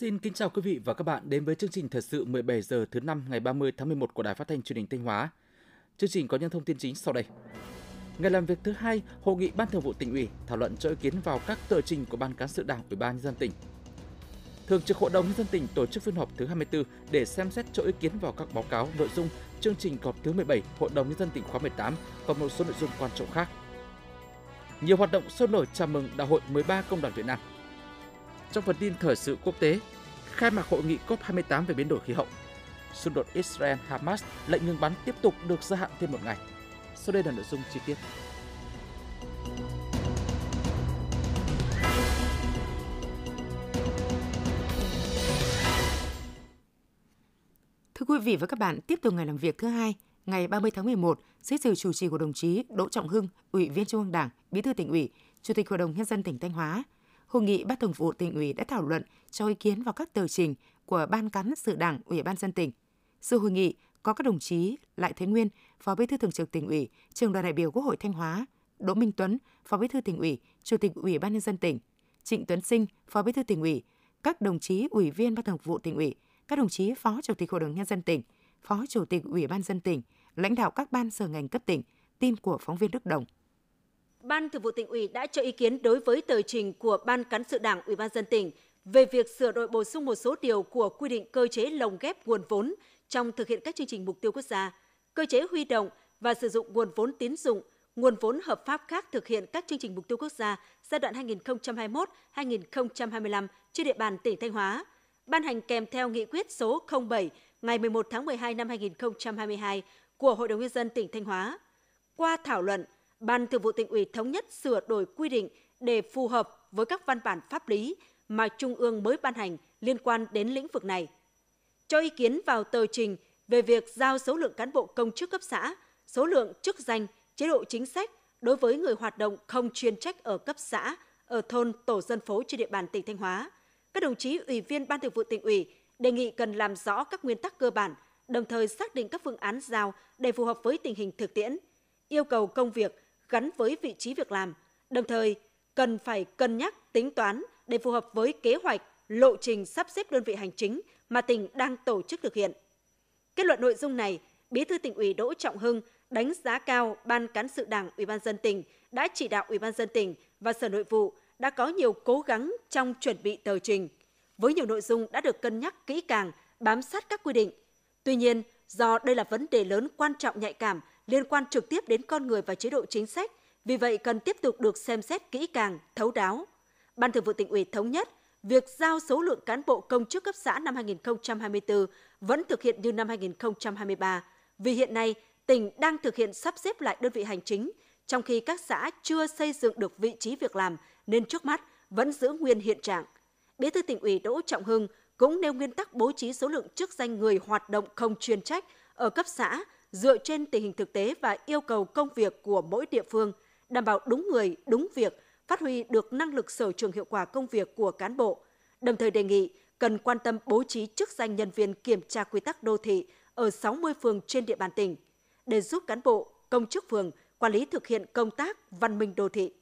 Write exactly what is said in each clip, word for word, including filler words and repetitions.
Xin kính chào quý vị và các bạn đến với chương trình thời sự mười bảy giờ thứ năm ngày ba mươi tháng mười một của Đài Phát thanh Truyền hình Thanh Hóa. Chương trình có những thông tin chính sau đây. Ngày làm việc thứ hai, hội nghị Ban Thường vụ Tỉnh ủy thảo luận cho ý kiến vào các tờ trình của Ban Cán sự Đảng Ủy ban Nhân dân tỉnh. Thường trực Hội đồng Nhân dân tỉnh tổ chức phiên họp thứ hai mươi tư để xem xét cho ý kiến vào các báo cáo, nội dung chương trình họp thứ mười bảy Hội đồng Nhân dân tỉnh khóa mười tám và một số nội dung quan trọng khác. Nhiều hoạt động sôi nổi chào mừng Đại hội mười ba Công đoàn Việt Nam. Trong phần tin thời sự quốc tế, khai mạc hội nghị cốp hai mươi tám về biến đổi khí hậu. Xung đột Israel-Hamas, lệnh ngừng bắn tiếp tục được gia hạn thêm một ngày. Sau đây là nội dung chi tiết. Thưa quý vị và các bạn, tiếp tục ngày làm việc thứ hai, ngày ba mươi tháng mười một, dưới sự chủ trì của đồng chí Đỗ Trọng Hưng, Ủy viên Trung ương Đảng, Bí thư Tỉnh ủy, Chủ tịch Hội đồng Nhân dân tỉnh Thanh Hóa, Hội nghị Ban Thường vụ Tỉnh ủy đã thảo luận cho ý kiến vào các tờ trình của Ban Cán sự Đảng Ủy ban nhân dân tỉnh. Dự hội nghị có các đồng chí Lại Thế Nguyên, Phó Bí thư Thường trực Tỉnh ủy, Trưởng đoàn đại biểu Quốc hội Thanh Hóa; Đỗ Minh Tuấn, Phó Bí thư Tỉnh ủy, Chủ tịch Ủy ban nhân dân tỉnh; Trịnh Tuấn Sinh, Phó Bí thư Tỉnh ủy; các đồng chí Ủy viên Ban Thường vụ Tỉnh ủy, các đồng chí Phó Chủ tịch Hội đồng Nhân dân tỉnh, Phó Chủ tịch Ủy ban nhân dân tỉnh, lãnh đạo các ban sở ngành cấp tỉnh. Tin của phóng viên Đức Đồng. Ban Thường vụ Tỉnh ủy đã cho ý kiến đối với tờ trình của Ban Cán sự Đảng Ủy ban nhân dân tỉnh về việc sửa đổi bổ sung một số điều của quy định cơ chế lồng ghép nguồn vốn trong thực hiện các chương trình mục tiêu quốc gia, cơ chế huy động và sử dụng nguồn vốn tín dụng, nguồn vốn hợp pháp khác thực hiện các chương trình mục tiêu quốc gia giai đoạn hai nghìn không trăm hai mươi mốt đến hai nghìn không trăm hai mươi lăm trên địa bàn tỉnh Thanh Hóa, ban hành kèm theo nghị quyết số không bảy ngày mười một tháng mười hai năm hai nghìn không trăm hai mươi hai của Hội đồng Nhân dân tỉnh Thanh Hóa. Qua thảo luận, Ban Thường vụ Tỉnh ủy thống nhất sửa đổi quy định để phù hợp với các văn bản pháp lý mà Trung ương mới ban hành liên quan đến lĩnh vực này. Cho ý kiến vào tờ trình về việc giao số lượng cán bộ công chức cấp xã, số lượng chức danh, chế độ chính sách đối với người hoạt động không chuyên trách ở cấp xã, ở thôn, tổ dân phố trên địa bàn tỉnh Thanh Hóa, các đồng chí Ủy viên Ban Thường vụ Tỉnh ủy đề nghị cần làm rõ các nguyên tắc cơ bản, đồng thời xác định các phương án giao để phù hợp với tình hình thực tiễn, yêu cầu công việc gắn với vị trí việc làm, đồng thời cần phải cân nhắc, tính toán để phù hợp với kế hoạch, lộ trình sắp xếp đơn vị hành chính mà tỉnh đang tổ chức thực hiện. Kết luận nội dung này, Bí thư Tỉnh ủy Đỗ Trọng Hưng đánh giá cao Ban Cán sự Đảng Ủy ban nhân dân tỉnh đã chỉ đạo Ủy ban nhân dân tỉnh và Sở Nội vụ đã có nhiều cố gắng trong chuẩn bị tờ trình, với nhiều nội dung đã được cân nhắc kỹ càng, bám sát các quy định. Tuy nhiên, do đây là vấn đề lớn, quan trọng, nhạy cảm, liên quan trực tiếp đến con người và chế độ chính sách, vì vậy cần tiếp tục được xem xét kỹ càng, thấu đáo. Ban Thường vụ Tỉnh ủy thống nhất việc giao số lượng cán bộ công chức cấp xã năm hai nghìn không trăm hai mươi tư vẫn thực hiện như năm hai nghìn không trăm hai mươi ba, vì hiện nay tỉnh đang thực hiện sắp xếp lại đơn vị hành chính, trong khi các xã chưa xây dựng được vị trí việc làm nên trước mắt vẫn giữ nguyên hiện trạng. Bí thư Tỉnh ủy Đỗ Trọng Hưng cũng nêu nguyên tắc bố trí số lượng chức danh người hoạt động không chuyên trách ở cấp xã dựa trên tình hình thực tế và yêu cầu công việc của mỗi địa phương, đảm bảo đúng người, đúng việc, phát huy được năng lực sở trường, hiệu quả công việc của cán bộ. Đồng thời đề nghị cần quan tâm bố trí chức danh nhân viên kiểm tra quy tắc đô thị ở sáu mươi phường trên địa bàn tỉnh để giúp cán bộ, công chức phường quản lý thực hiện công tác văn minh đô thị.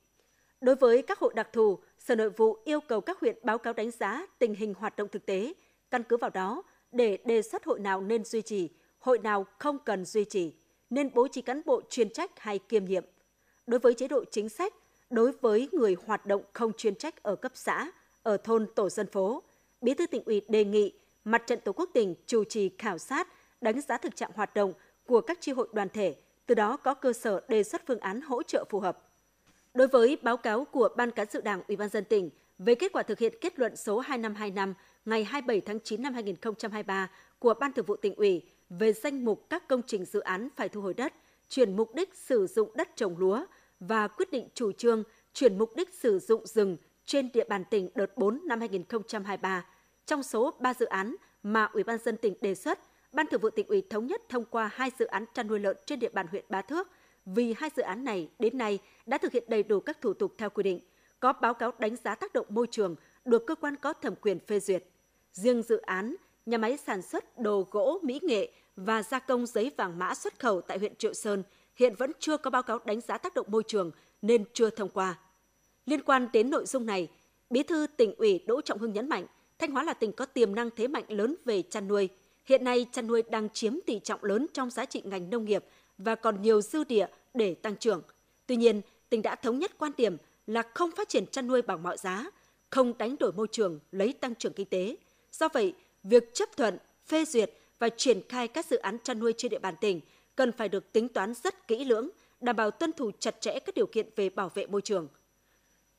Đối với các hộ đặc thù, Sở Nội vụ yêu cầu các huyện báo cáo đánh giá tình hình hoạt động thực tế, căn cứ vào đó để đề xuất hội nào nên duy trì, hội nào không cần duy trì, nên bố trí cán bộ chuyên trách hay kiêm nhiệm. Đối với chế độ chính sách, đối với người hoạt động không chuyên trách ở cấp xã, ở thôn, tổ dân phố, Bí thư Tỉnh ủy đề nghị Mặt trận Tổ quốc tỉnh chủ trì khảo sát, đánh giá thực trạng hoạt động của các chi hội đoàn thể, từ đó có cơ sở đề xuất phương án hỗ trợ phù hợp. Đối với báo cáo của Ban Cán sự Đảng Ủy ban nhân dân tỉnh về kết quả thực hiện kết luận số hai nghìn năm trăm hai mươi lăm ngày hai mươi bảy tháng chín năm hai nghìn không trăm hai mươi ba của Ban Thường vụ Tỉnh ủy về danh mục các công trình dự án phải thu hồi đất, chuyển mục đích sử dụng đất trồng lúa và quyết định chủ trương chuyển mục đích sử dụng rừng trên địa bàn tỉnh đợt bốn năm hai nghìn không trăm hai mươi ba. Trong số ba dự án mà Ủy ban nhân dân tỉnh đề xuất, Ban Thường vụ Tỉnh ủy thống nhất thông qua hai dự án chăn nuôi lợn trên địa bàn huyện Bá Thước, vì hai dự án này đến nay đã thực hiện đầy đủ các thủ tục theo quy định, có báo cáo đánh giá tác động môi trường được cơ quan có thẩm quyền phê duyệt. Riêng dự án nhà máy sản xuất đồ gỗ mỹ nghệ và gia công giấy vàng mã xuất khẩu tại huyện Triệu Sơn hiện vẫn chưa có báo cáo đánh giá tác động môi trường nên chưa thông qua. Liên quan đến nội dung này, Bí thư Tỉnh ủy Đỗ Trọng Hưng nhấn mạnh Thanh Hóa là tỉnh có tiềm năng thế mạnh lớn về chăn nuôi. Hiện nay, chăn nuôi đang chiếm tỷ trọng lớn trong giá trị ngành nông nghiệp và còn nhiều dư địa để tăng trưởng. Tuy nhiên, tỉnh đã thống nhất quan điểm là không phát triển chăn nuôi bằng mọi giá, không đánh đổi môi trường lấy tăng trưởng kinh tế. Do vậy, việc chấp thuận, phê duyệt và triển khai các dự án chăn nuôi trên địa bàn tỉnh cần phải được tính toán rất kỹ lưỡng, đảm bảo tuân thủ chặt chẽ các điều kiện về bảo vệ môi trường.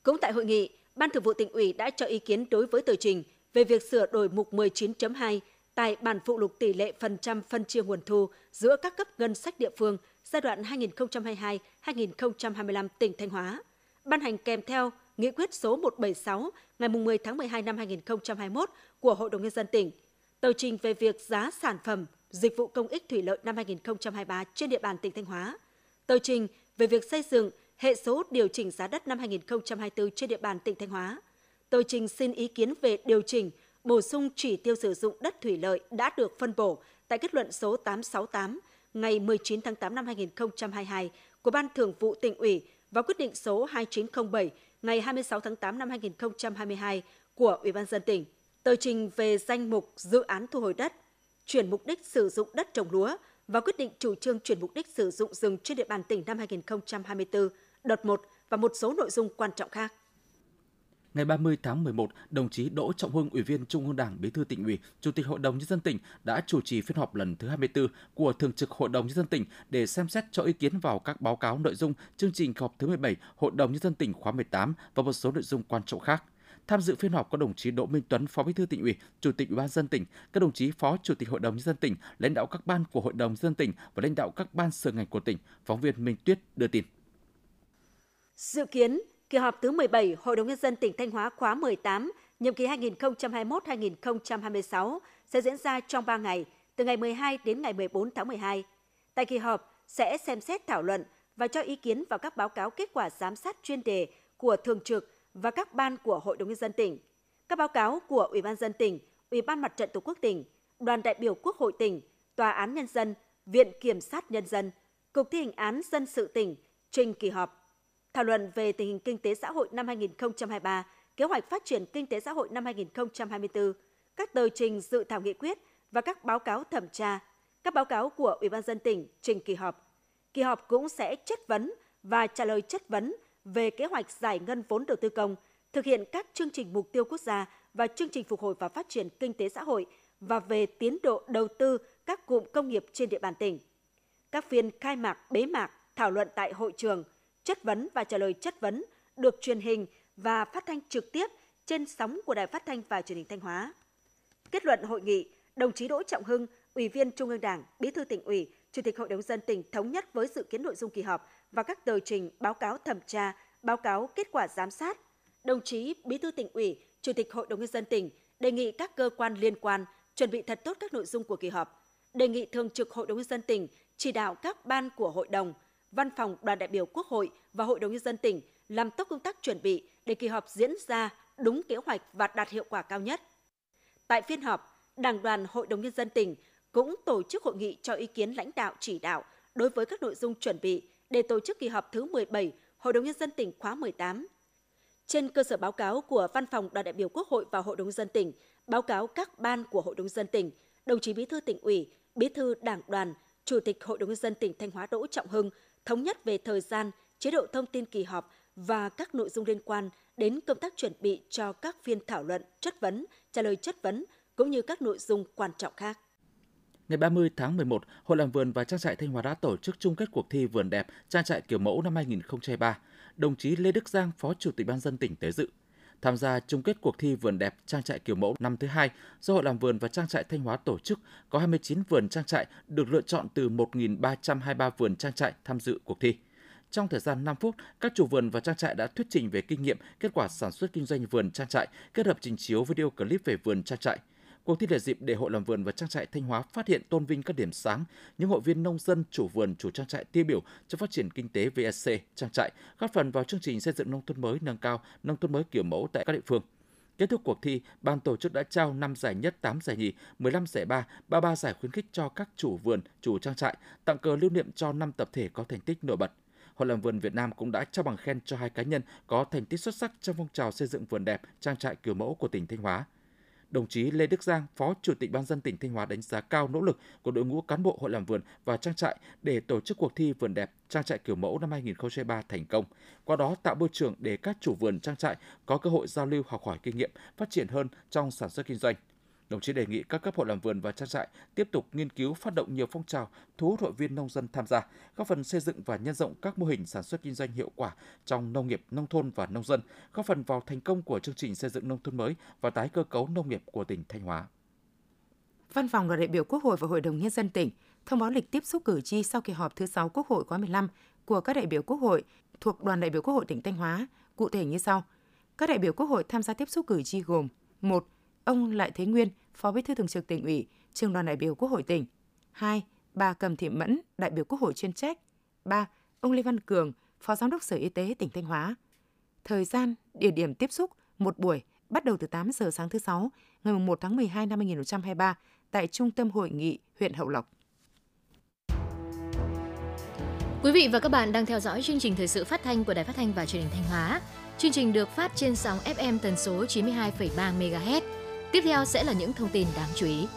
Cũng tại hội nghị, Ban Thường vụ Tỉnh ủy đã cho ý kiến đối với tờ trình về việc sửa đổi mục mười chín chấm hai tại bản phụ lục tỷ lệ phần trăm phân chia nguồn thu giữa các cấp ngân sách địa phương giai đoạn hai nghìn không trăm hai mươi hai đến hai nghìn không trăm hai mươi lăm tỉnh Thanh Hóa, ban hành kèm theo Nghị quyết số một trăm bảy mươi sáu ngày mười tháng mười hai năm hai nghìn không trăm hai mươi mốt của Hội đồng Nhân dân tỉnh, tờ trình về việc giá sản phẩm, dịch vụ công ích thủy lợi năm hai nghìn không trăm hai mươi ba trên địa bàn tỉnh Thanh Hóa, tờ trình về việc xây dựng hệ số điều chỉnh giá đất năm hai nghìn không trăm hai mươi tư trên địa bàn tỉnh Thanh Hóa, tờ trình xin ý kiến về điều chỉnh, bổ sung chỉ tiêu sử dụng đất thủy lợi đã được phân bổ tại kết luận số tám trăm sáu mươi tám ngày mười chín tháng tám năm hai nghìn không trăm hai mươi hai của Ban Thường vụ Tỉnh ủy và quyết định số hai nghìn chín trăm linh bảy ngày hai mươi sáu tháng tám năm hai nghìn không trăm hai mươi hai của Ủy ban nhân dân tỉnh, tờ trình về danh mục dự án thu hồi đất, chuyển mục đích sử dụng đất trồng lúa và quyết định chủ trương chuyển mục đích sử dụng rừng trên địa bàn tỉnh năm hai nghìn không trăm hai mươi tư, đợt một và một số nội dung quan trọng khác. Ngày ba mươi tháng mười một, đồng chí Đỗ Trọng Hưng, Ủy viên Trung ương Đảng, Bí thư Tỉnh ủy, Chủ tịch Hội đồng Nhân dân tỉnh đã chủ trì phiên họp lần thứ hai mươi tư của Thường trực Hội đồng Nhân dân tỉnh để xem xét cho ý kiến vào các báo cáo nội dung chương trình kỳ họp thứ mười bảy Hội đồng Nhân dân tỉnh khóa mười tám và một số nội dung quan trọng khác. Tham dự phiên họp có đồng chí Đỗ Minh Tuấn, Phó Bí thư Tỉnh ủy, Chủ tịch Ủy ban nhân dân tỉnh, các đồng chí Phó Chủ tịch Hội đồng Nhân dân tỉnh, lãnh đạo các ban của Hội đồng Nhân dân tỉnh và lãnh đạo các ban sở ngành của tỉnh. Phóng viên Minh Tuyết đưa tin. Dự kiến kỳ họp thứ mười bảy Hội đồng Nhân dân tỉnh Thanh Hóa khóa mười tám, nhiệm kỳ hai nghìn không trăm hai mươi mốt đến hai nghìn không trăm hai mươi sáu sẽ diễn ra trong ba ngày, từ ngày mười hai đến ngày mười bốn tháng mười hai. Tại kỳ họp sẽ xem xét thảo luận và cho ý kiến vào các báo cáo kết quả giám sát chuyên đề của Thường trực và các ban của Hội đồng Nhân dân tỉnh, các báo cáo của Ủy ban nhân dân tỉnh, Ủy ban Mặt trận Tổ quốc tỉnh, Đoàn đại biểu Quốc hội tỉnh, Tòa án Nhân dân, Viện Kiểm sát Nhân dân, Cục thi hành án dân sự tỉnh trình kỳ họp. Thảo luận về tình hình kinh tế xã hội năm hai nghìn không trăm hai mươi ba, kế hoạch phát triển kinh tế xã hội năm hai nghìn không trăm hai mươi tư, các tờ trình dự thảo nghị quyết và các báo cáo thẩm tra, các báo cáo của Ủy ban nhân dân tỉnh trình kỳ họp. Kỳ họp cũng sẽ chất vấn và trả lời chất vấn về kế hoạch giải ngân vốn đầu tư công, thực hiện các chương trình mục tiêu quốc gia và chương trình phục hồi và phát triển kinh tế xã hội và về tiến độ đầu tư các cụm công nghiệp trên địa bàn tỉnh. Các phiên khai mạc, bế mạc, thảo luận tại hội trường, chất vấn và trả lời chất vấn được truyền hình và phát thanh trực tiếp trên sóng của Đài Phát thanh và Truyền hình Thanh Hóa. Kết luận hội nghị, đồng chí Đỗ Trọng Hưng, Ủy viên Trung ương Đảng, Bí thư Tỉnh ủy, Chủ tịch Hội đồng nhân dân tỉnh thống nhất với dự kiến nội dung kỳ họp và các tờ trình, báo cáo thẩm tra, báo cáo kết quả giám sát. Đồng chí Bí thư Tỉnh ủy, Chủ tịch Hội đồng nhân dân tỉnh đề nghị các cơ quan liên quan chuẩn bị thật tốt các nội dung của kỳ họp, đề nghị Thường trực Hội đồng nhân dân tỉnh chỉ đạo các ban của hội đồng, Văn phòng Đoàn đại biểu Quốc hội và Hội đồng Nhân dân tỉnh làm tốt công tác chuẩn bị để kỳ họp diễn ra đúng kế hoạch và đạt hiệu quả cao nhất. Tại phiên họp, Đảng đoàn Hội đồng Nhân dân tỉnh cũng tổ chức hội nghị cho ý kiến lãnh đạo chỉ đạo đối với các nội dung chuẩn bị để tổ chức kỳ họp thứ mười bảy Hội đồng Nhân dân tỉnh khóa mười tám. Trên cơ sở báo cáo của Văn phòng Đoàn đại biểu Quốc hội và Hội đồng Nhân dân tỉnh, báo cáo các ban của Hội đồng Nhân dân tỉnh, đồng chí Bí thư Tỉnh ủy, Bí thư Đảng đoàn, Chủ tịch Hội đồng Nhân dân tỉnh Thanh Hóa Đỗ Trọng Hưng thống nhất về thời gian, chế độ thông tin kỳ họp và các nội dung liên quan đến công tác chuẩn bị cho các phiên thảo luận, chất vấn, trả lời chất vấn cũng như các nội dung quan trọng khác. Ngày ba mươi tháng mười một, Hội làm vườn và trang trại Thanh Hóa đã tổ chức chung kết cuộc thi vườn đẹp trang trại kiểu mẫu năm hai nghìn không trăm hai mươi ba. Đồng chí Lê Đức Giang, Phó Chủ tịch Ban nhân dân tỉnh tới dự. Tham gia chung kết cuộc thi vườn đẹp trang trại kiểu mẫu năm thứ hai do Hội làm vườn và trang trại Thanh Hóa tổ chức, có hai mươi chín vườn trang trại được lựa chọn từ một nghìn ba trăm hai mươi ba vườn trang trại tham dự cuộc thi. Trong thời gian năm phút, các chủ vườn và trang trại đã thuyết trình về kinh nghiệm, kết quả sản xuất kinh doanh vườn trang trại, kết hợp trình chiếu video clip về vườn trang trại. Cuộc thi là dịp để Hội làm vườn và trang trại Thanh Hóa phát hiện, tôn vinh các điểm sáng, những hội viên nông dân, chủ vườn, chủ trang trại tiêu biểu trong phát triển kinh tế vê ét xê trang trại, góp phần vào chương trình xây dựng nông thôn mới, nâng cao nông thôn mới kiểu mẫu tại các địa phương. Kết thúc cuộc thi, ban tổ chức đã trao năm giải nhất, tám giải nhì, mười lăm giải ba, ba mươi ba giải khuyến khích cho các chủ vườn, chủ trang trại, tặng cờ lưu niệm cho năm tập thể có thành tích nổi bật. Hội làm vườn Việt Nam cũng đã trao bằng khen cho hai cá nhân có thành tích xuất sắc trong phong trào xây dựng vườn đẹp, trang trại kiểu mẫu của tỉnh Thanh Hóa. Đồng chí Lê Đức Giang, Phó Chủ tịch Ban dân tỉnh Thanh Hóa đánh giá cao nỗ lực của đội ngũ cán bộ hội làm vườn và trang trại để tổ chức cuộc thi vườn đẹp trang trại kiểu mẫu năm hai không hai ba thành công. Qua đó tạo môi trường để các chủ vườn trang trại có cơ hội giao lưu, học hỏi kinh nghiệm, phát triển hơn trong sản xuất kinh doanh. Đồng chí đề nghị các cấp hội làm vườn và trang trại tiếp tục nghiên cứu phát động nhiều phong trào thu hút hội viên nông dân tham gia, góp phần xây dựng và nhân rộng các mô hình sản xuất kinh doanh hiệu quả trong nông nghiệp, nông thôn và nông dân, góp phần vào thành công của chương trình xây dựng nông thôn mới và tái cơ cấu nông nghiệp của tỉnh Thanh Hóa. Văn phòng đoàn đại biểu Quốc hội và Hội đồng Nhân dân tỉnh thông báo lịch tiếp xúc cử tri sau kỳ họp thứ sáu Quốc hội khóa mười lăm của các đại biểu Quốc hội thuộc đoàn đại biểu Quốc hội tỉnh Thanh Hóa, cụ thể như sau. Các đại biểu Quốc hội tham gia tiếp xúc cử tri gồm: một Ông Lại Thế Nguyên, Phó Bí thư Thường trực Tỉnh ủy, Trưởng đoàn đại biểu Quốc hội tỉnh. hai Bà Cầm Thị Mẫn, đại biểu Quốc hội chuyên trách. ba Ông Lê Văn Cường, Phó Giám đốc Sở Y tế tỉnh Thanh Hóa. Thời gian, địa điểm tiếp xúc một buổi, bắt đầu từ tám giờ sáng thứ sáu, ngày mùng một tháng mười hai năm hai nghìn không trăm hai mươi ba tại Trung tâm Hội nghị huyện Hậu Lộc. Quý vị và các bạn đang theo dõi chương trình thời sự phát thanh của Đài Phát thanh và Truyền hình Thanh Hóa. Chương trình được phát trên sóng ép em tần số chín mươi hai phẩy ba mê ga héc. Tiếp theo sẽ là những thông tin đáng chú ý.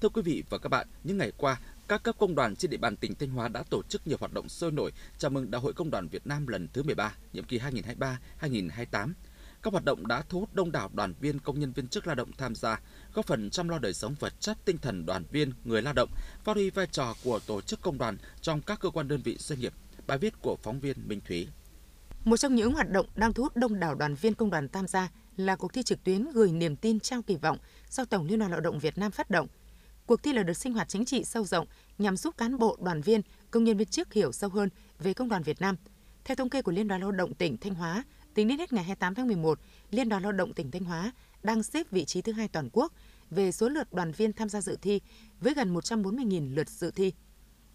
Thưa quý vị và các bạn, những ngày qua, các cấp công đoàn trên địa bàn tỉnh Thanh Hóa đã tổ chức nhiều hoạt động sôi nổi chào mừng Đại hội Công đoàn Việt Nam lần thứ mười ba, nhiệm kỳ hai nghìn không trăm hai mươi ba đến hai nghìn không trăm hai mươi tám. Các hoạt động đã thu hút đông đảo đoàn viên, công nhân viên chức lao động tham gia, góp phần chăm lo đời sống vật chất, tinh thần đoàn viên, người lao động, phát huy vai trò của tổ chức công đoàn trong các cơ quan đơn vị doanh nghiệp. Bài viết của phóng viên Minh Thúy. Một trong những hoạt động đang thu hút đông đảo đoàn viên công đoàn tham gia là cuộc thi trực tuyến Gửi niềm tin trao kỳ vọng do Tổng Liên đoàn Lao động Việt Nam phát động. Cuộc thi là đợt sinh hoạt chính trị sâu rộng nhằm giúp cán bộ, đoàn viên, công nhân viên chức hiểu sâu hơn về Công đoàn Việt Nam. Theo thống kê của Liên đoàn Lao động tỉnh Thanh Hóa, tính đến hết ngày hai mươi tám tháng mười một, Liên đoàn Lao động tỉnh Thanh Hóa đang xếp vị trí thứ hai toàn quốc về số lượt đoàn viên tham gia dự thi với gần một trăm bốn mươi nghìn lượt dự thi.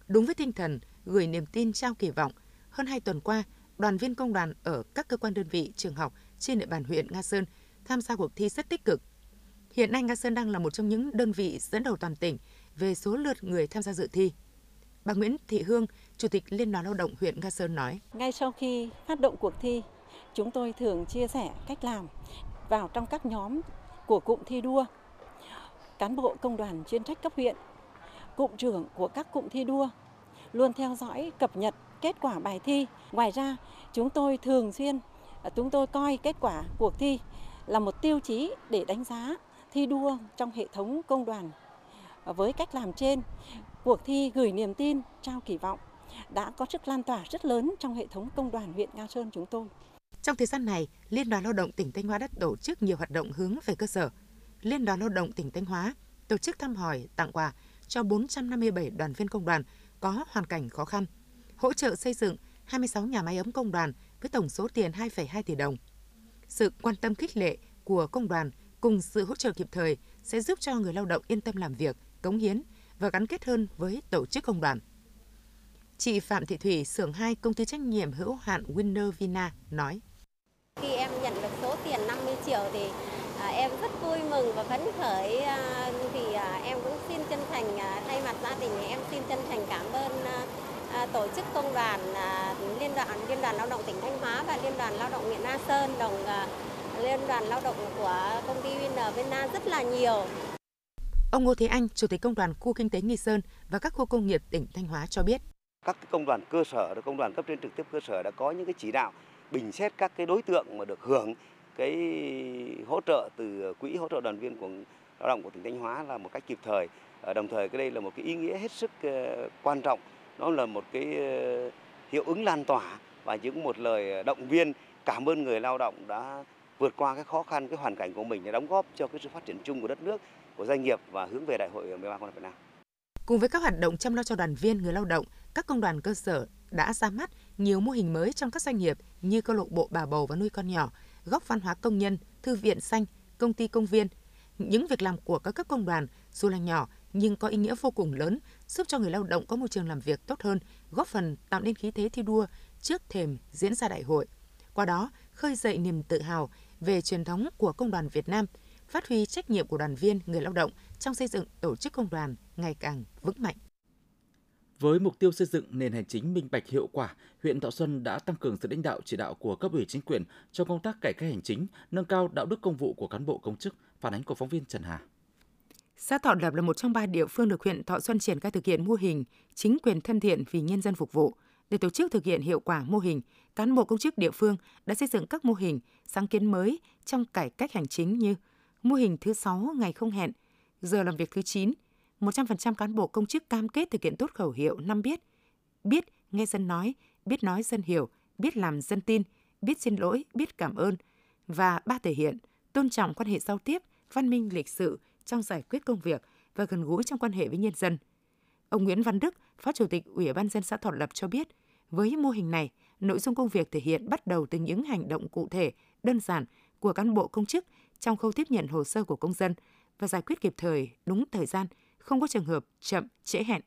Đúng với tinh thần gửi niềm tin trao kỳ vọng, hơn hai tuần qua, đoàn viên công đoàn ở các cơ quan đơn vị, trường học trên địa bàn huyện Nga Sơn tham gia cuộc thi rất tích cực. Hiện nay Nga Sơn đang là một trong những đơn vị dẫn đầu toàn tỉnh về số lượt người tham gia dự thi. Bà Nguyễn Thị Hương, Chủ tịch Liên đoàn Lao động huyện Nga Sơn nói: Ngay sau khi phát động cuộc thi, chúng tôi thường chia sẻ cách làm vào trong các nhóm của cụm thi đua, cán bộ công đoàn chuyên trách cấp huyện, cụm trưởng của các cụm thi đua luôn theo dõi cập nhật kết quả bài thi. Ngoài ra, chúng tôi thường xuyên chúng tôi coi kết quả cuộc thi là một tiêu chí để đánh giá thi đua trong hệ thống công đoàn. Với cách làm trên, cuộc thi Gửi niềm tin trao kỳ vọng đã có sức lan tỏa rất lớn trong hệ thống công đoàn huyện Nga Sơn chúng tôi. Trong thời gian này, Liên đoàn Lao động tỉnh Thanh Hóa đã tổ chức nhiều hoạt động hướng về cơ sở. Liên đoàn Lao động tỉnh Thanh Hóa tổ chức thăm hỏi, tặng quà cho bốn trăm năm mươi bảy đoàn viên công đoàn có hoàn cảnh khó khăn, hỗ trợ xây dựng hai mươi sáu nhà máy ấm công đoàn với tổng số tiền hai phẩy hai tỷ đồng. Sự quan tâm khích lệ của công đoàn cùng sự hỗ trợ kịp thời sẽ giúp cho người lao động yên tâm làm việc, cống hiến và gắn kết hơn với tổ chức công đoàn. Chị Phạm Thị Thủy, xưởng hai, công ty trách nhiệm hữu hạn Winner Vina nói: Khi em nhận được số tiền năm mươi triệu thì em rất vui mừng và phấn khởi, thì em cũng xin chân thành thay mặt gia đình em xin chân thành cảm ơn tổ chức công đoàn Liên đoàn Liên đoàn Lao động tỉnh Thanh Hóa và Liên đoàn Lao động huyện Nga Sơn đồng Liên đoàn Lao động của công ty Winner Vina rất là nhiều. Ông Ngô Thế Anh, Chủ tịch Công đoàn Khu Kinh tế Nghi Sơn và các khu công nghiệp tỉnh Thanh Hóa cho biết: Các công đoàn cơ sở, công đoàn cấp trên trực tiếp cơ sở đã có những cái chỉ đạo bình xét các cái đối tượng mà được hưởng cái hỗ trợ từ quỹ hỗ trợ đoàn viên của lao động của tỉnh Thanh Hóa là một cách kịp thời. Đồng thời cái đây là một cái ý nghĩa hết sức quan trọng, nó là một cái hiệu ứng lan tỏa và những một lời động viên cảm ơn người lao động đã vượt qua cái khó khăn, cái hoàn cảnh của mình để đóng góp cho cái sự phát triển chung của đất nước, của doanh nghiệp và hướng về Đại hội mười ba Công đoàn Việt Nam. Cùng với các hoạt động chăm lo cho đoàn viên, người lao động, các công đoàn cơ sở đã ra mắt nhiều mô hình mới trong các doanh nghiệp như câu lạc bộ bà bầu và nuôi con nhỏ, góc văn hóa công nhân, thư viện xanh, công ty công viên. Những việc làm của các cấp công đoàn dù là nhỏ nhưng có ý nghĩa vô cùng lớn, giúp cho người lao động có môi trường làm việc tốt hơn, góp phần tạo nên khí thế thi đua trước thềm diễn ra đại hội. Qua đó, khơi dậy niềm tự hào về truyền thống của Công đoàn Việt Nam, phát huy trách nhiệm của đoàn viên, người lao động trong xây dựng tổ chức công đoàn ngày càng vững mạnh. Với mục tiêu xây dựng nền hành chính minh bạch hiệu quả, huyện Thọ Xuân đã tăng cường sự lãnh đạo chỉ đạo của cấp ủy chính quyền trong công tác cải cách hành chính, nâng cao đạo đức công vụ của cán bộ công chức, phản ánh của phóng viên Trần Hà. Xã Thọ Lập là một trong ba địa phương được huyện Thọ Xuân triển khai thực hiện mô hình chính quyền thân thiện vì nhân dân phục vụ. Để tổ chức thực hiện hiệu quả mô hình, cán bộ công chức địa phương đã xây dựng các mô hình, sáng kiến mới trong cải cách hành chính như mô hình thứ sáu ngày không hẹn, giờ làm việc thứ chín, một trăm phần trăm cán bộ công chức cam kết thực hiện tốt khẩu hiệu năm biết, biết nghe dân nói, biết nói dân hiểu, biết làm dân tin, biết xin lỗi, biết cảm ơn, và ba thể hiện tôn trọng quan hệ giao tiếp, văn minh lịch sự trong giải quyết công việc và gần gũi trong quan hệ với nhân dân. Ông Nguyễn Văn Đức, Phó Chủ tịch Ủy ban nhân dân xã Thọ Lập cho biết, với mô hình này, nội dung công việc thể hiện bắt đầu từ những hành động cụ thể, đơn giản của cán bộ công chức trong khâu tiếp nhận hồ sơ của công dân và giải quyết kịp thời, đúng thời gian, không có trường hợp chậm, trễ hẹn.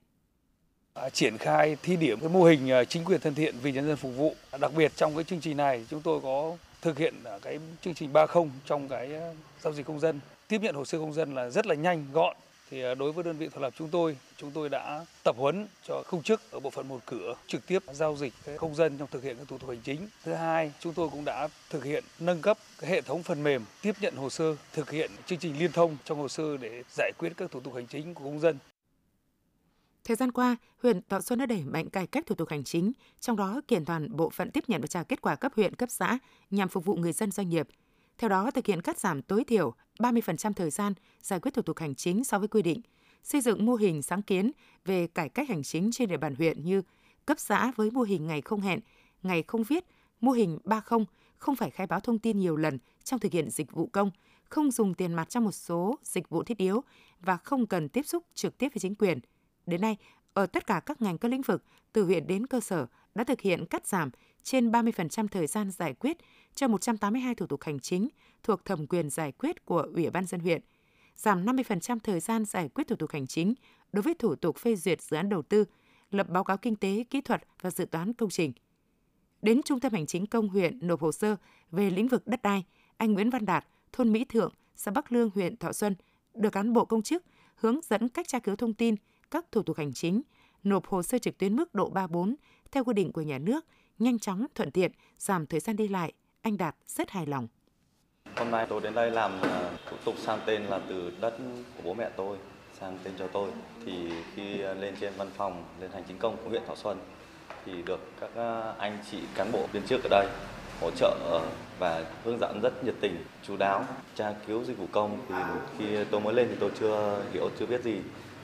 Triển khai thí điểm cái mô hình chính quyền thân thiện vì nhân dân phục vụ. Đặc biệt trong cái chương trình này, chúng tôi có thực hiện cái chương trình ba không trong cái giao dịch công dân. Tiếp nhận hồ sơ công dân là rất là nhanh, gọn. Thì đối với đơn vị Thọ Lập chúng tôi, chúng tôi đã tập huấn cho công chức ở bộ phận một cửa trực tiếp giao dịch công dân trong thực hiện các thủ tục hành chính. Thứ hai, chúng tôi cũng đã thực hiện nâng cấp cái hệ thống phần mềm tiếp nhận hồ sơ, thực hiện chương trình liên thông trong hồ sơ để giải quyết các thủ tục hành chính của công dân. Thời gian qua, huyện Thọ Xuân đã đẩy mạnh cải cách thủ tục hành chính, trong đó kiện toàn bộ phận tiếp nhận và trả kết quả cấp huyện, cấp xã nhằm phục vụ người dân, doanh nghiệp. Theo đó, thực hiện cắt giảm tối thiểu ba mươi phần trăm thời gian giải quyết thủ tục hành chính so với quy định, xây dựng mô hình sáng kiến về cải cách hành chính trên địa bàn huyện như cấp xã với mô hình ngày không hẹn, ngày không viết, mô hình ba không, không phải khai báo thông tin nhiều lần trong thực hiện dịch vụ công, không dùng tiền mặt trong một số dịch vụ thiết yếu và không cần tiếp xúc trực tiếp với chính quyền. Đến nay, ở tất cả các ngành, các lĩnh vực, từ huyện đến cơ sở đã thực hiện cắt giảm trên ba mươi phần trăm thời gian giải quyết cho một trăm tám mươi hai thủ tục hành chính thuộc thẩm quyền giải quyết của Ủy ban nhân dân huyện, giảm năm mươi phần trăm thời gian giải quyết thủ tục hành chính đối với thủ tục phê duyệt dự án đầu tư, lập báo cáo kinh tế, kỹ thuật và dự toán công trình. Đến Trung tâm Hành chính công huyện nộp hồ sơ về lĩnh vực đất đai, anh Nguyễn Văn Đạt, thôn Mỹ Thượng, xã Bắc Lương, huyện Thọ Xuân, được cán bộ công chức hướng dẫn cách tra cứu thông tin, các thủ tục hành chính, nộp hồ sơ trực tuyến mức độ ba bốn theo quy định của nhà nước, nhanh chóng, thuận tiện, giảm thời gian đi lại. Anh Đạt rất hài lòng. Hôm nay tôi đến đây làm thủ tục sang tên là từ đất của bố mẹ tôi sang tên cho tôi. Thì khi lên trên văn phòng, lên hành chính công của huyện Thọ Xuân thì được các anh chị cán bộ viên chức ở đây hỗ trợ và hướng dẫn rất nhiệt tình, chú đáo. Tra cứu dịch vụ công thì khi tôi mới lên thì tôi chưa hiểu, chưa biết gì.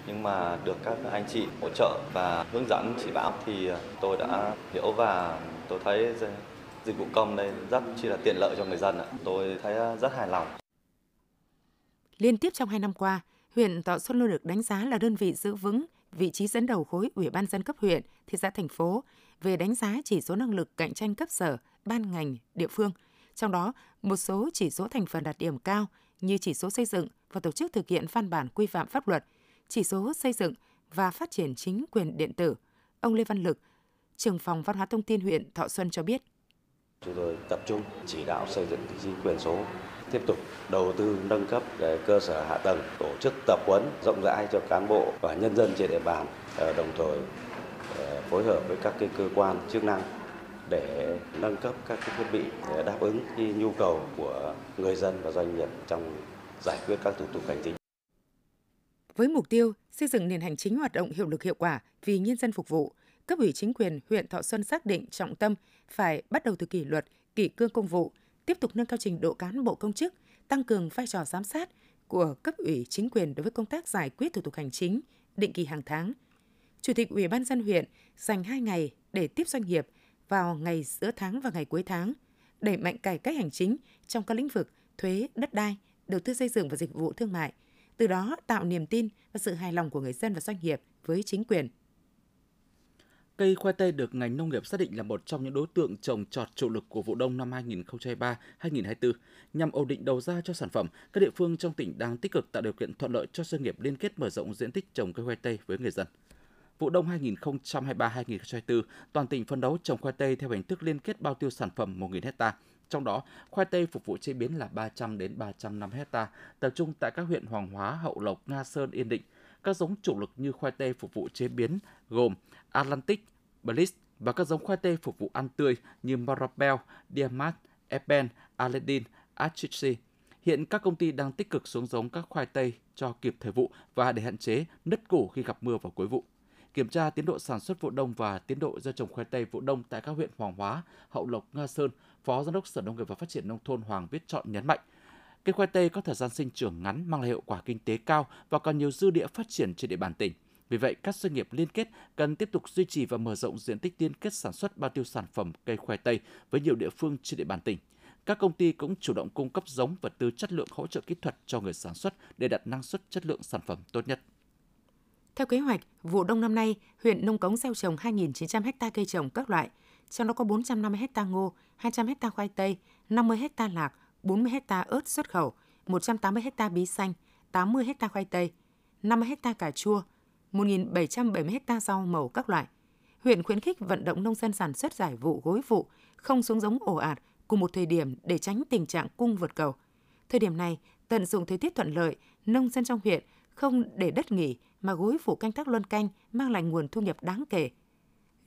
Nhưng mà được các anh chị hỗ trợ và hướng dẫn chỉ bảo thì tôi đã hiểu và tôi thấy dịch vụ công đây rất chỉ là tiện lợi cho người dân. Tôi thấy rất hài lòng. Liên tiếp trong hai năm qua, huyện Thọ Xuân luôn được đánh giá là đơn vị giữ vững vị trí dẫn đầu khối Ủy ban nhân dân cấp huyện, thị xã, thành phố về đánh giá chỉ số năng lực cạnh tranh cấp sở, ban ngành, địa phương. Trong đó, một số chỉ số thành phần đạt điểm cao như chỉ số xây dựng và tổ chức thực hiện văn bản quy phạm pháp luật, chỉ số xây dựng và phát triển chính quyền điện tử. Ông Lê Văn Lực, trưởng phòng văn hóa thông tin huyện Thọ Xuân cho biết. Chúng tôi tập trung chỉ đạo xây dựng chính quyền số, tiếp tục đầu tư nâng cấp về cơ sở hạ tầng, tổ chức tập huấn rộng rãi cho cán bộ và nhân dân trên địa bàn, đồng thời phối hợp với các cơ quan chức năng để nâng cấp các thiết bị để đáp ứng nhu cầu của người dân và doanh nghiệp trong giải quyết các thủ tục hành chính. Với mục tiêu xây dựng nền hành chính hoạt động hiệu lực hiệu quả vì nhân dân phục vụ, cấp ủy chính quyền huyện Thọ Xuân xác định trọng tâm phải bắt đầu từ kỷ luật, kỷ cương công vụ, tiếp tục nâng cao trình độ cán bộ công chức, tăng cường vai trò giám sát của cấp ủy chính quyền đối với công tác giải quyết thủ tục hành chính định kỳ hàng tháng. Chủ tịch Ủy ban nhân dân huyện dành hai ngày để tiếp doanh nghiệp vào ngày giữa tháng và ngày cuối tháng, đẩy mạnh cải cách hành chính trong các lĩnh vực thuế, đất đai, đầu tư xây dựng và dịch vụ thương mại, từ đó tạo niềm tin và sự hài lòng của người dân và doanh nghiệp với chính quyền. Cây khoai tây được ngành nông nghiệp xác định là một trong những đối tượng trồng trọt chủ lực của vụ đông năm hai nghìn không trăm hai mươi ba đến hai nghìn không trăm hai mươi tư. Nhằm ổn định đầu ra cho sản phẩm, các địa phương trong tỉnh đang tích cực tạo điều kiện thuận lợi cho doanh nghiệp liên kết mở rộng diện tích trồng cây khoai tây với người dân. Vụ đông hai nghìn không trăm hai mươi ba đến hai nghìn không trăm hai mươi tư, toàn tỉnh phấn đấu trồng khoai tây theo hình thức liên kết bao tiêu sản phẩm một nghìn héc ta. Trong đó, khoai tây phục vụ chế biến là ba trăm đến ba trăm năm mươi héc ta, tập trung tại các huyện Hoàng Hóa, Hậu Lộc, Nga Sơn, Yên Định. các giống chủ lực như khoai tây phục vụ chế biến gồm Atlantic, Bliss và các giống khoai tây phục vụ ăn tươi như Marabel, Diamant, Epen, Aledin, Achichi. Hiện các công ty đang tích cực xuống giống các khoai tây cho kịp thời vụ và để hạn chế nứt củ khi gặp mưa vào cuối vụ. Kiểm tra tiến độ sản xuất vụ đông và tiến độ gieo trồng khoai tây vụ đông tại các huyện Hoàng Hóa, Hậu Lộc, Nga Sơn, Phó Giám đốc Sở Nông nghiệp và Phát triển Nông thôn Hoàng Viết Chọn nhấn mạnh, cây khoai tây có thời gian sinh trưởng ngắn mang lại hiệu quả kinh tế cao và còn nhiều dư địa phát triển trên địa bàn tỉnh. Vì vậy, các doanh nghiệp liên kết cần tiếp tục duy trì và mở rộng diện tích liên kết sản xuất bao tiêu sản phẩm cây khoai tây với nhiều địa phương trên địa bàn tỉnh. Các công ty cũng chủ động cung cấp giống, vật tư, chất lượng, hỗ trợ kỹ thuật cho người sản xuất để đạt năng suất, chất lượng sản phẩm tốt nhất. Theo kế hoạch, vụ đông năm nay, huyện Nông Cống gieo trồng hai nghìn chín trăm ha cây trồng các loại, trong đó có bốn trăm năm mươi ha ngô, hai trăm ha khoai tây, năm mươi ha lạc, bốn mươi ha ớt xuất khẩu, một trăm tám mươi ha bí xanh, tám mươi ha khoai tây, năm mươi ha cà chua, một nghìn bảy trăm bảy mươi ha rau màu các loại. Huyện khuyến khích vận động nông dân sản xuất giải vụ gối vụ, không xuống giống ồ ạt cùng một thời điểm để tránh tình trạng cung vượt cầu. Thời điểm này, tận dụng thời tiết thuận lợi, nông dân trong huyện không để đất nghỉ mà gối vụ canh tác luân canh mang lại nguồn thu nhập đáng kể.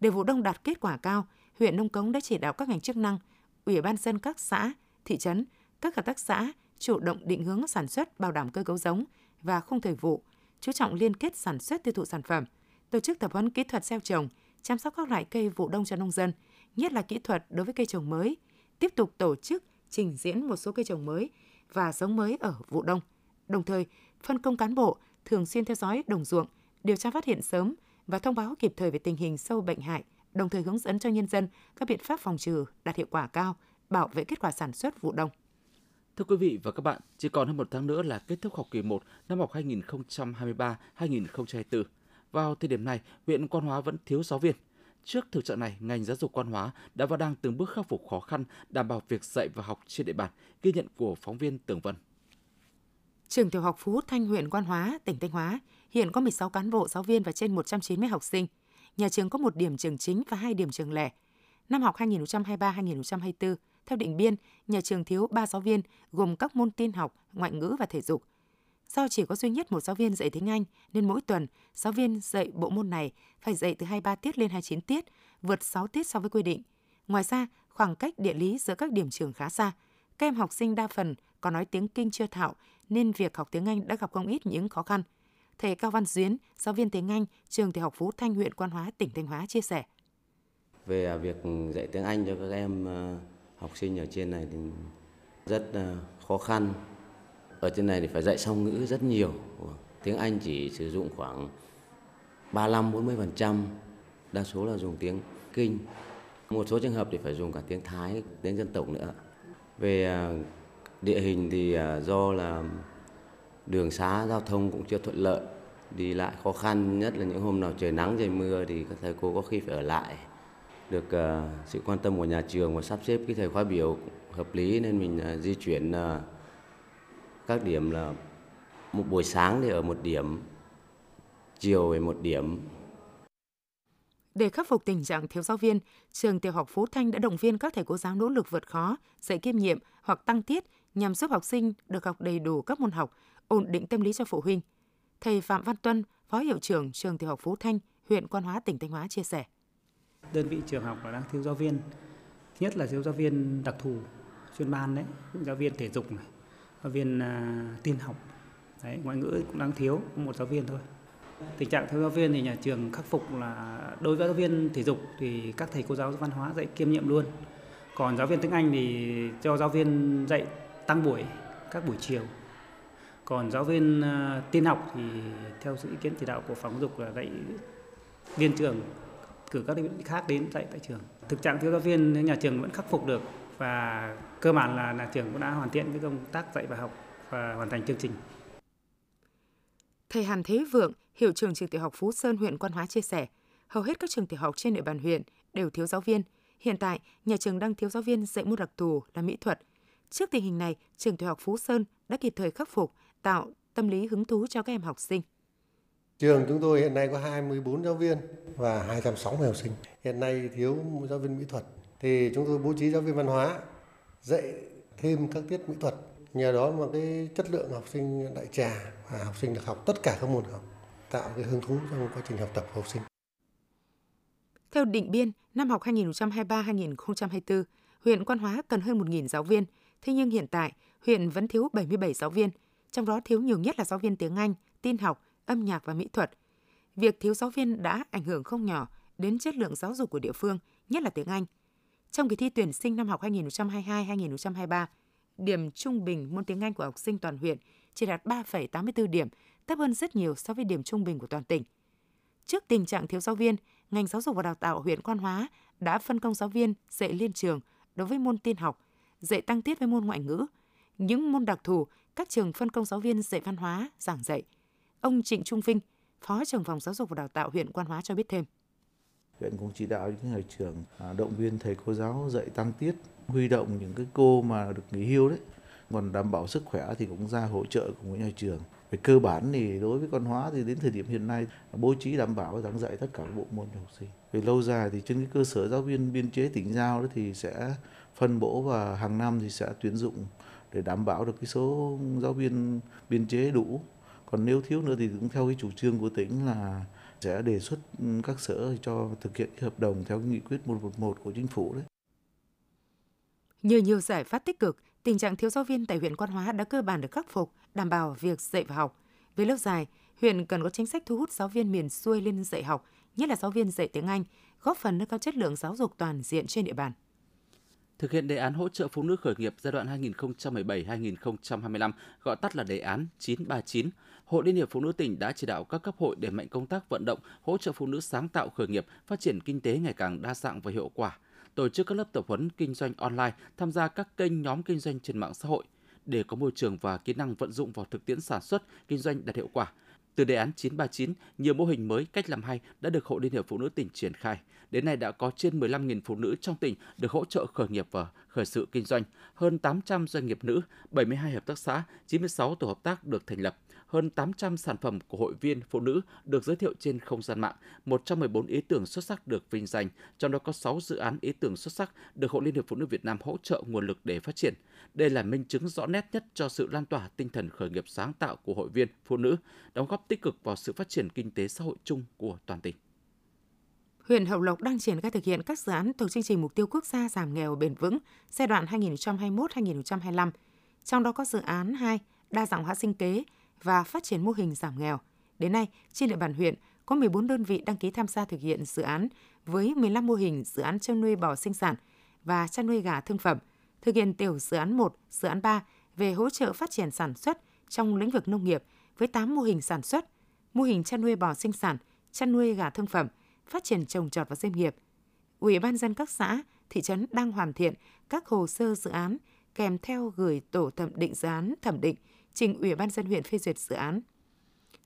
Để vụ đông đạt kết quả cao, huyện Nông Cống đã chỉ đạo các ngành chức năng, ủy ban nhân dân các xã, thị trấn, các hợp tác xã chủ động định hướng sản xuất bảo đảm cơ cấu giống và khung thời vụ, chú trọng liên kết sản xuất tiêu thụ sản phẩm, tổ chức tập huấn kỹ thuật gieo trồng, chăm sóc các loại cây vụ đông cho nông dân, nhất là kỹ thuật đối với cây trồng mới, tiếp tục tổ chức trình diễn một số cây trồng mới và giống mới ở vụ đông. Đồng thời, phân công cán bộ thường xuyên theo dõi đồng ruộng, điều tra phát hiện sớm và thông báo kịp thời về tình hình sâu bệnh hại, đồng thời hướng dẫn cho nhân dân các biện pháp phòng trừ đạt hiệu quả cao, bảo vệ kết quả sản xuất vụ đông. Thưa quý vị và các bạn, chỉ còn hơn một tháng nữa là kết thúc học kỳ một năm học hai nghìn không trăm hai mươi ba hai nghìn không trăm hai mươi tư. Vào thời điểm này, huyện Quan Hóa vẫn thiếu giáo viên. Trước thực trạng này, ngành giáo dục Quan Hóa đã và đang từng bước khắc phục khó khăn, đảm bảo việc dạy và học trên địa bàn, ghi nhận của phóng viên Tường Vân. Trường Tiểu học Phú Thanh, huyện Quan Hóa, tỉnh Thanh Hóa, hiện có mười sáu cán bộ, giáo viên và trên một trăm chín mươi học sinh. Nhà trường có một điểm trường chính và hai điểm trường lẻ. Năm học hai nghìn không trăm hai mươi ba hai nghìn không trăm hai mươi tư, theo định biên, nhà trường thiếu ba giáo viên gồm các môn tin học, ngoại ngữ và thể dục. Do chỉ có duy nhất một giáo viên dạy tiếng Anh nên mỗi tuần giáo viên dạy bộ môn này phải dạy từ hai mươi ba tiết lên hai mươi chín tiết, vượt sáu tiết so với quy định. Ngoài ra, khoảng cách địa lý giữa các điểm trường khá xa. Các em học sinh đa phần có nói tiếng Kinh chưa thạo nên việc học tiếng Anh đã gặp không ít những khó khăn. Thầy Cao Văn Diễn, giáo viên tiếng Anh, trường Tiểu học Phú Thanh, huyện Quan Hóa, tỉnh Thanh Hóa chia sẻ. Về việc dạy tiếng Anh cho các em học sinh ở trên này thì rất khó khăn. Ở trên này thì phải dạy song ngữ rất nhiều. Tiếng Anh chỉ sử dụng khoảng ba mươi lăm đến bốn mươi phần trăm, đa số là dùng tiếng Kinh. Một số trường hợp thì phải dùng cả tiếng Thái, tiếng dân tộc nữa. Về địa hình thì do là đường xá giao thông cũng chưa thuận lợi, đi lại khó khăn, nhất là những hôm nào trời nắng trời mưa thì các thầy cô có khi phải ở lại. Được sự quan tâm của nhà trường và sắp xếp cái thời khóa biểu hợp lý nên mình di chuyển các điểm là một buổi sáng thì ở một điểm, chiều về một điểm. Để khắc phục tình trạng thiếu giáo viên, trường Tiểu học Phú Thanh đã động viên các thầy cô giáo nỗ lực vượt khó, dạy kiêm nhiệm hoặc tăng tiết nhằm giúp học sinh được học đầy đủ các môn học, ổn định tâm lý cho phụ huynh. Thầy Phạm Văn Tuân, Phó Hiệu trưởng trường Tiểu học Phú Thanh, huyện Quan Hóa, tỉnh Thanh Hóa chia sẻ. Đơn vị trường học đang thiếu giáo viên, thứ nhất là thiếu giáo viên đặc thù chuyên ban đấy, giáo viên thể dục này, giáo viên uh, tin học, đấy, ngoại ngữ cũng đang thiếu một giáo viên thôi. Tình trạng thiếu giáo viên thì nhà trường khắc phục là đối với giáo viên thể dục thì các thầy cô giáo văn hóa dạy kiêm nhiệm luôn. Còn giáo viên tiếng Anh thì cho giáo viên dạy tăng buổi các buổi chiều. Còn giáo viên uh, tin học thì theo sự ý kiến chỉ đạo của phòng giáo dục là dạy liên trường, cử các đơn vị khác đến dạy tại trường. Thực trạng thiếu giáo viên nhà trường vẫn khắc phục được và cơ bản là nhà trường cũng đã hoàn thiện cái công tác dạy và học và hoàn thành chương trình. Thầy Hàn Thế Vượng, Hiệu trưởng trường Tiểu học Phú Sơn, huyện Quan Hóa chia sẻ, hầu hết các trường tiểu học trên địa bàn huyện đều thiếu giáo viên. Hiện tại, nhà trường đang thiếu giáo viên dạy môn đặc thù là mỹ thuật. Trước tình hình này, trường Tiểu học Phú Sơn đã kịp thời khắc phục, tạo tâm lý hứng thú cho các em học sinh. Trường chúng tôi hiện nay có hai mươi tư giáo viên và hai trăm sáu mươi học sinh. Hiện nay thiếu giáo viên mỹ thuật thì chúng tôi bố trí giáo viên văn hóa dạy thêm các tiết mỹ thuật. Nhờ đó mà cái chất lượng học sinh đại trà và học sinh được học tất cả các môn học. tạo cái hứng thú trong quá trình học tập của học sinh. Theo định biên, năm học hai nghìn không trăm hai mươi ba hai nghìn không trăm hai mươi tư, huyện Quan Hóa cần hơn một nghìn giáo viên. Thế nhưng hiện tại, huyện vẫn thiếu bảy mươi bảy giáo viên, trong đó thiếu nhiều nhất là giáo viên tiếng Anh, tin học, âm nhạc và mỹ thuật. Việc thiếu giáo viên đã ảnh hưởng không nhỏ đến chất lượng giáo dục của địa phương, nhất là tiếng Anh. Trong kỳ thi tuyển sinh năm học hai nghìn không trăm hai mươi hai hai nghìn không trăm hai mươi ba, điểm trung bình môn tiếng Anh của học sinh toàn huyện chỉ đạt ba phẩy tám mươi tư điểm, thấp hơn rất nhiều so với điểm trung bình của toàn tỉnh. Trước tình trạng thiếu giáo viên, ngành giáo dục và đào tạo huyện Quan Hóa đã phân công giáo viên dạy liên trường đối với môn tin học, dạy tăng tiết với môn ngoại ngữ. Những môn đặc thù, các trường phân công giáo viên dạy văn hóa, giảng dạy. Ông Trịnh Trung Vinh, Phó trưởng phòng Giáo dục và Đào tạo huyện Quan Hóa cho biết thêm. Huyện cũng chỉ đạo những nhà trường động viên thầy cô giáo dạy tăng tiết, huy động những cái cô mà được nghỉ hưu đấy, còn đảm bảo sức khỏe thì cũng ra hỗ trợ cùng với nhà trường. Về cơ bản thì đối với Quan Hóa thì đến thời điểm hiện nay bố trí đảm bảo giảng dạy tất cả các bộ môn cho học sinh. Về lâu dài thì trên cái cơ sở giáo viên biên chế tỉnh giao đó thì sẽ phân bổ và hàng năm thì sẽ tuyển dụng để đảm bảo được cái số giáo viên biên chế đủ. Còn nếu thiếu nữa thì cũng theo cái chủ trương của tỉnh là sẽ đề xuất các sở cho thực hiện hợp đồng theo nghị quyết một trăm mười một của chính phủ đấy. Nhờ nhiều giải pháp tích cực, tình trạng thiếu giáo viên tại huyện Quan Hóa đã cơ bản được khắc phục, đảm bảo việc dạy và học. Về lâu dài, huyện cần có chính sách thu hút giáo viên miền xuôi lên dạy học, nhất là giáo viên dạy tiếng Anh, góp phần nâng cao chất lượng giáo dục toàn diện trên địa bàn. Thực hiện đề án hỗ trợ phụ nữ khởi nghiệp giai đoạn hai nghìn không trăm mười bảy đến hai nghìn không trăm hai mươi lăm, gọi tắt là đề án chín ba chín, Hội Liên hiệp Phụ nữ tỉnh đã chỉ đạo các cấp hội đẩy mạnh công tác vận động, hỗ trợ phụ nữ sáng tạo khởi nghiệp, phát triển kinh tế ngày càng đa dạng và hiệu quả, tổ chức các lớp tập huấn kinh doanh online, tham gia các kênh nhóm kinh doanh trên mạng xã hội để có môi trường và kỹ năng vận dụng vào thực tiễn sản xuất, kinh doanh đạt hiệu quả. Từ đề án chín ba chín, nhiều mô hình mới, cách làm hay đã được Hội Liên hiệp Phụ nữ tỉnh triển khai. Đến nay đã có trên mười lăm nghìn phụ nữ trong tỉnh được hỗ trợ khởi nghiệp và khởi sự kinh doanh, hơn tám trăm doanh nghiệp nữ, bảy mươi hai hợp tác xã, chín mươi sáu tổ hợp tác được thành lập, hơn tám trăm sản phẩm của hội viên phụ nữ được giới thiệu trên không gian mạng, một trăm mười bốn ý tưởng xuất sắc được vinh danh, trong đó có sáu dự án ý tưởng xuất sắc được Hội Liên hiệp Phụ nữ Việt Nam hỗ trợ nguồn lực để phát triển. Đây là minh chứng rõ nét nhất cho sự lan tỏa tinh thần khởi nghiệp sáng tạo của hội viên phụ nữ, đóng góp tích cực vào sự phát triển kinh tế xã hội chung của toàn tỉnh. Huyện Hậu Lộc đang triển khai thực hiện các dự án thuộc chương trình mục tiêu quốc gia giảm nghèo bền vững giai đoạn hai nghìn không trăm hai mươi mốt đến hai nghìn không trăm hai mươi lăm, trong đó có dự án hai đa dạng hóa sinh kế và phát triển mô hình giảm nghèo. Đến nay, trên địa bàn huyện có mười bốn đơn vị đăng ký tham gia thực hiện dự án với mười lăm mô hình dự án chăn nuôi bò sinh sản và chăn nuôi gà thương phẩm, thực hiện tiểu dự án một, dự án ba về hỗ trợ phát triển sản xuất trong lĩnh vực nông nghiệp với tám mô hình sản xuất, mô hình chăn nuôi bò sinh sản, chăn nuôi gà thương phẩm, phát triển trồng trọt và nông nghiệp. Ủy ban nhân dân các xã, thị trấn đang hoàn thiện các hồ sơ dự án kèm theo gửi tổ thẩm định dự án thẩm định trình Ủy ban nhân dân huyện phê duyệt dự án.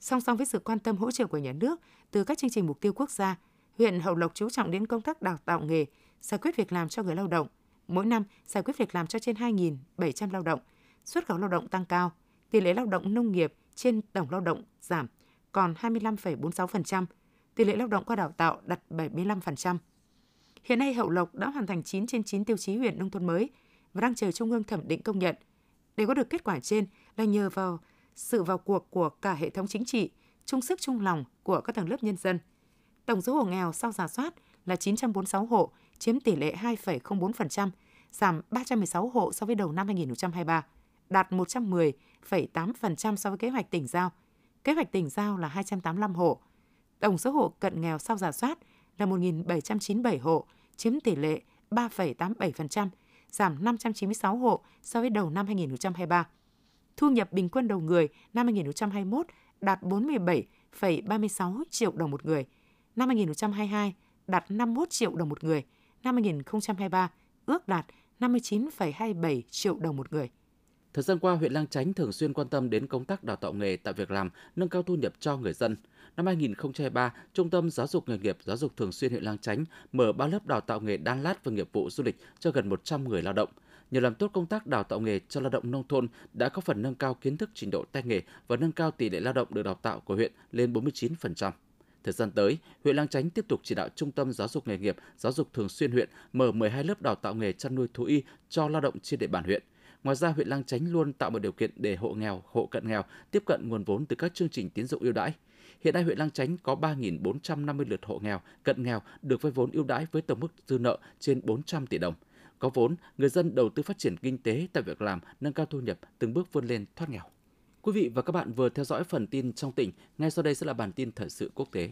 Song song với sự quan tâm hỗ trợ của nhà nước từ các chương trình mục tiêu quốc gia, huyện Hậu Lộc chú trọng đến công tác đào tạo nghề, giải quyết việc làm cho người lao động. Mỗi năm giải quyết việc làm cho trên hai nghìn bảy trăm lao động, xuất khẩu lao động tăng cao, tỷ lệ lao động nông nghiệp trên tổng lao động giảm còn hai mươi lăm phẩy bốn mươi sáu phần trăm, tỷ lệ lao động qua đào tạo đạt bảy mươi lăm phần trăm. Hiện nay Hậu Lộc đã hoàn thành chín trên chín tiêu chí huyện nông thôn mới và đang chờ Trung ương thẩm định công nhận. Để có được kết quả trên là nhờ vào sự vào cuộc của cả hệ thống chính trị, chung sức chung lòng của các tầng lớp nhân dân. Tổng số hộ nghèo sau rà soát là chín trăm bốn mươi sáu hộ, chiếm tỷ lệ hai phẩy không bốn phần trăm, giảm ba trăm mười sáu hộ so với đầu năm hai nghìn không trăm hai mươi ba, đạt một trăm mười phẩy tám phần trăm so với kế hoạch tỉnh giao. Kế hoạch tỉnh giao là hai trăm tám mươi lăm hộ. Tổng số hộ cận nghèo sau rà soát là một nghìn bảy trăm chín mươi bảy hộ, chiếm tỷ lệ ba phẩy tám mươi bảy phần trăm, giảm năm trăm chín mươi sáu hộ so với đầu năm hai nghìn không trăm hai mươi ba. Thu nhập bình quân đầu người năm hai nghìn không trăm hai mươi mốt đạt bốn mươi bảy phẩy ba mươi sáu triệu đồng một người, năm hai nghìn không trăm hai mươi hai đạt năm mươi mốt triệu đồng một người, năm hai nghìn không trăm hai mươi ba ước đạt năm mươi chín phẩy hai mươi bảy triệu đồng một người. Thời gian qua, huyện Lăng Chánh thường xuyên quan tâm đến công tác đào tạo nghề, tạo việc làm, nâng cao thu nhập cho người dân. Năm hai nghìn không trăm hai mươi ba, Trung tâm Giáo dục Nghề nghiệp Giáo dục Thường xuyên huyện Lăng Chánh mở ba lớp đào tạo nghề đan lát và nghiệp vụ du lịch cho gần một trăm người lao động. Nhờ làm tốt công tác đào tạo nghề cho lao động nông thôn đã có phần nâng cao kiến thức trình độ tay nghề và nâng cao tỷ lệ lao động được đào tạo của huyện lên bốn mươi chín phần trăm. Thời gian tới, huyện Lăng Chánh tiếp tục chỉ đạo Trung tâm Giáo dục Nghề nghiệp Giáo dục Thường xuyên huyện mở mười hai lớp đào tạo nghề chăn nuôi thú y cho lao động trên địa bàn huyện. Ngoài ra, huyện Lăng Chánh luôn tạo mọi điều kiện để hộ nghèo, hộ cận nghèo tiếp cận nguồn vốn từ các chương trình tín dụng ưu đãi. Hiện nay huyện Lăng Chánh có ba nghìn bốn trăm năm mươi lượt hộ nghèo, cận nghèo được vay vốn ưu đãi với tổng mức dư nợ trên bốn trăm tỷ đồng. Có vốn, người dân đầu tư phát triển kinh tế, tạo việc làm, nâng cao thu nhập, từng bước vươn lên thoát nghèo. Quý vị và các bạn vừa theo dõi phần tin trong tỉnh, ngay sau đây sẽ là bản tin thời sự quốc tế.